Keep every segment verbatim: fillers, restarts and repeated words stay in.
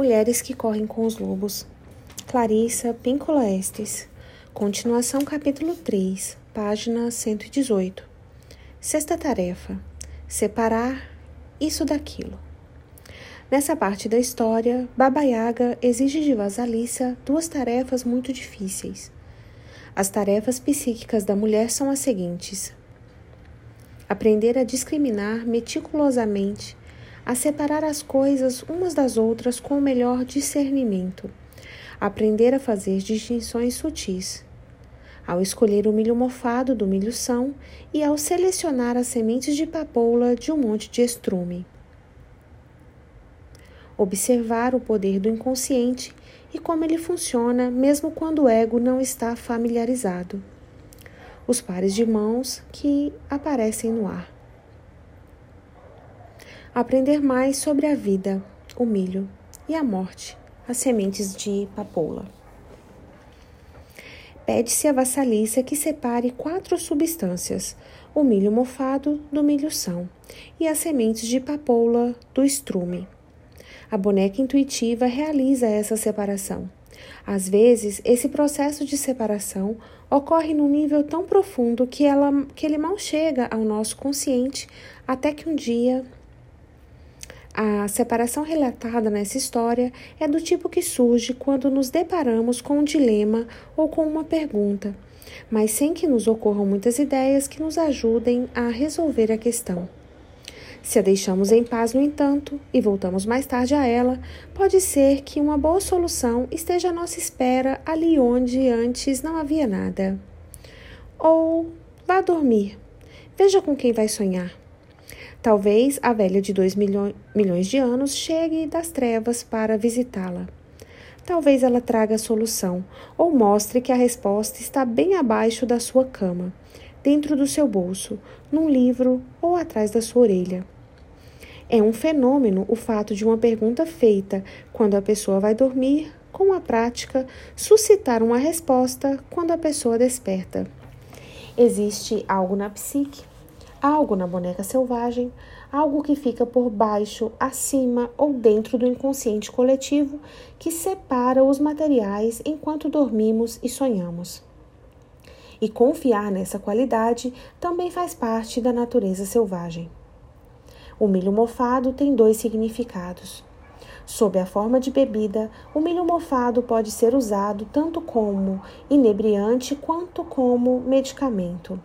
Mulheres que correm com os lobos, Clarissa Pinkola Estes, continuação capítulo três, página cento e dezoito. Sexta tarefa, separar isso daquilo. Nessa parte da história, Baba Yaga exige de Vasilisa duas tarefas muito difíceis. As tarefas psíquicas da mulher são as seguintes: aprender a discriminar meticulosamente, a separar as coisas umas das outras com o melhor discernimento, aprender a fazer distinções sutis. Ao escolher o milho mofado do milho são e ao selecionar as sementes de papoula de um monte de estrume. Observar o poder do inconsciente e como ele funciona mesmo quando o ego não está familiarizado. Os pares de mãos que aparecem no ar. Aprender mais sobre a vida, o milho, e a morte, as sementes de papoula. Pede-se a Vasilisa que separe quatro substâncias, o milho mofado do milho são e as sementes de papoula do estrume. A boneca intuitiva realiza essa separação. Às vezes, esse processo de separação ocorre num nível tão profundo que, ela, que ele mal chega ao nosso consciente, até que um dia... A separação relatada nessa história é do tipo que surge quando nos deparamos com um dilema ou com uma pergunta, mas sem que nos ocorram muitas ideias que nos ajudem a resolver a questão. Se a deixamos em paz, no entanto, e voltamos mais tarde a ela, pode ser que uma boa solução esteja à nossa espera ali onde antes não havia nada. Ou vá dormir. Veja com quem vai sonhar. Talvez a velha de dois milho- milhões de anos chegue das trevas para visitá-la. Talvez ela traga a solução, ou mostre que a resposta está bem abaixo da sua cama, dentro do seu bolso, num livro ou atrás da sua orelha. É um fenômeno o fato de uma pergunta feita quando a pessoa vai dormir, com a prática, suscitar uma resposta quando a pessoa desperta. Existe algo na psique, algo na boneca selvagem, algo que fica por baixo, acima ou dentro do inconsciente coletivo que separa os materiais enquanto dormimos e sonhamos. E confiar nessa qualidade também faz parte da natureza selvagem. O milho mofado tem dois significados. Sob a forma de bebida, o milho mofado pode ser usado tanto como inebriante quanto como medicamento.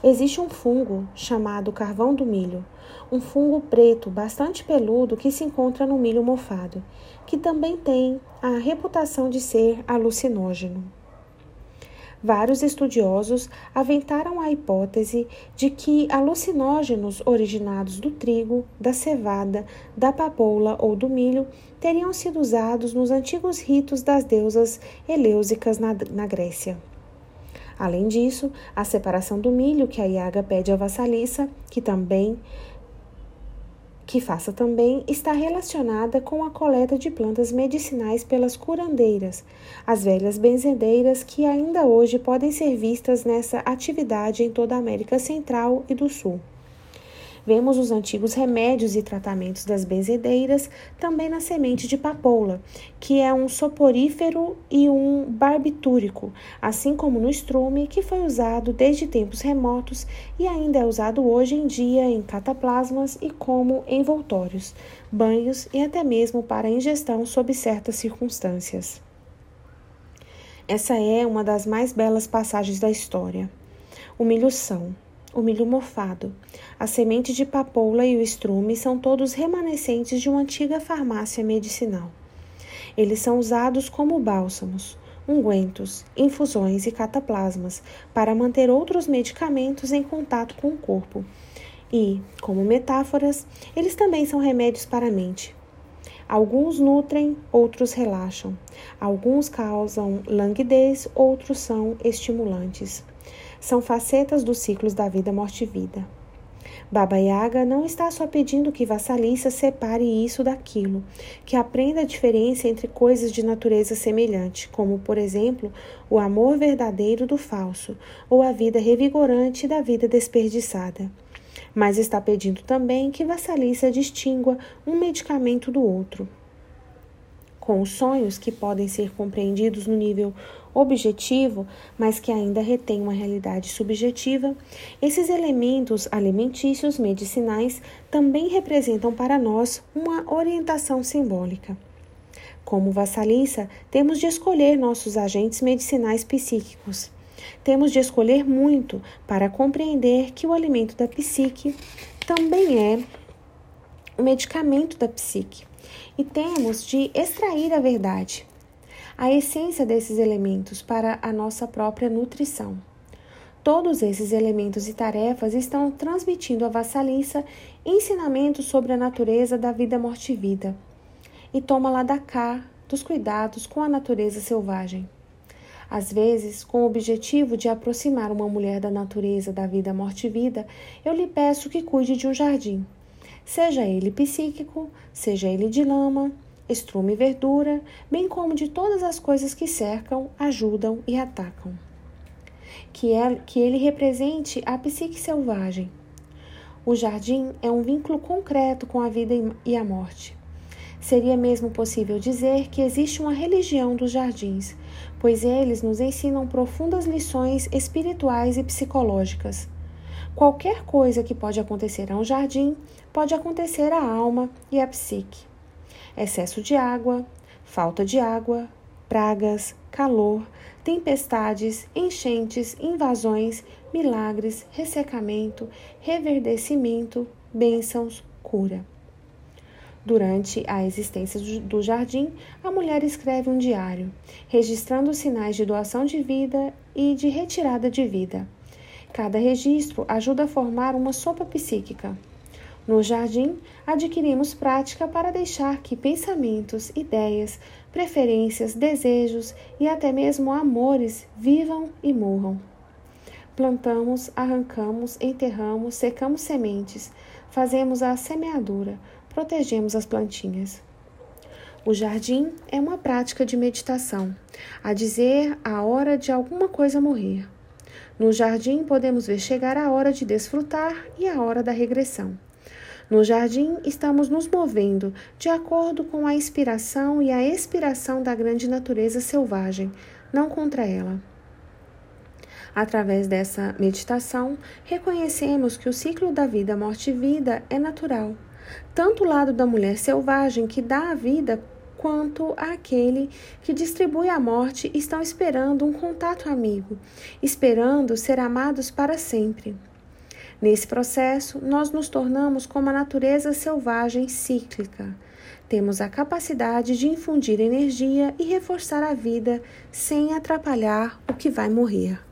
Existe um fungo chamado carvão do milho, um fungo preto bastante peludo que se encontra no milho mofado, que também tem a reputação de ser alucinógeno. Vários estudiosos aventaram a hipótese de que alucinógenos originados do trigo, da cevada, da papoula ou do milho teriam sido usados nos antigos ritos das deusas eleusicas na, na Grécia. Além disso, a separação do milho que a Yaga pede a Vasilisa, que também que faça também, está relacionada com a coleta de plantas medicinais pelas curandeiras, as velhas benzedeiras que ainda hoje podem ser vistas nessa atividade em toda a América Central e do Sul. Vemos os antigos remédios e tratamentos das benzedeiras também na semente de papoula, que é um soporífero e um barbitúrico, assim como no estrume, que foi usado desde tempos remotos e ainda é usado hoje em dia em cataplasmas e como envoltórios, banhos e até mesmo para ingestão sob certas circunstâncias. Essa é uma das mais belas passagens da história. O milho são. O milho mofado, a semente de papoula e o estrume são todos remanescentes de uma antiga farmácia medicinal. Eles são usados como bálsamos, ungüentos, infusões e cataplasmas para manter outros medicamentos em contato com o corpo. E, como metáforas, eles também são remédios para a mente. Alguns nutrem, outros relaxam. Alguns causam languidez, outros são estimulantes. São facetas dos ciclos da vida, morte e vida. Baba Yaga não está só pedindo que Vasilisa separe isso daquilo, que aprenda a diferença entre coisas de natureza semelhante, como, por exemplo, o amor verdadeiro do falso, ou a vida revigorante da vida desperdiçada. Mas está pedindo também que Vasilisa distingua um medicamento do outro. com os sonhos que podem ser compreendidos no nível objetivo, mas que ainda retém uma realidade subjetiva, esses elementos alimentícios medicinais também representam para nós uma orientação simbólica. Como Vasilisa, temos de escolher nossos agentes medicinais psíquicos. Temos de escolher muito para compreender que o alimento da psique também é o medicamento da psique. E temos de extrair a verdade, a essência desses elementos para a nossa própria nutrição. Todos esses elementos e tarefas estão transmitindo a Vasilisa ensinamentos sobre a natureza da vida morte-vida e toma-la da cá dos cuidados com a natureza selvagem. Às vezes, com o objetivo de aproximar uma mulher da natureza da vida morte-vida, eu lhe peço que cuide de um jardim. Seja ele psíquico, seja ele de lama, estrume e verdura, bem como de todas as coisas que cercam, ajudam e atacam. Que, é, que ele represente a psique selvagem. O jardim é um vínculo concreto com a vida e a morte. Seria mesmo possível dizer que existe uma religião dos jardins, pois eles nos ensinam profundas lições espirituais e psicológicas. Qualquer coisa que pode acontecer a um jardim, pode acontecer à alma e à psique. Excesso de água, falta de água, pragas, calor, tempestades, enchentes, invasões, milagres, ressecamento, reverdecimento, bênçãos, cura. Durante a existência do jardim, a mulher escreve um diário, registrando sinais de doação de vida e de retirada de vida. Cada registro ajuda a formar uma sopa psíquica. No jardim, adquirimos prática para deixar que pensamentos, ideias, preferências, desejos e até mesmo amores vivam e morram. Plantamos, arrancamos, enterramos, secamos sementes, fazemos a semeadura, protegemos as plantinhas. O jardim é uma prática de meditação, a dizer a hora de alguma coisa morrer. No jardim podemos ver chegar a hora de desfrutar e a hora da regressão. No jardim estamos nos movendo de acordo com a inspiração e a expiração da grande natureza selvagem, não contra ela. Através dessa meditação, reconhecemos que o ciclo da vida, morte e vida é natural, tanto o lado da mulher selvagem que dá a vida quanto àquele que distribui a morte estão esperando um contato amigo, esperando ser amados para sempre. Nesse processo, nós nos tornamos como a natureza selvagem cíclica. Temos a capacidade de infundir energia e reforçar a vida sem atrapalhar o que vai morrer.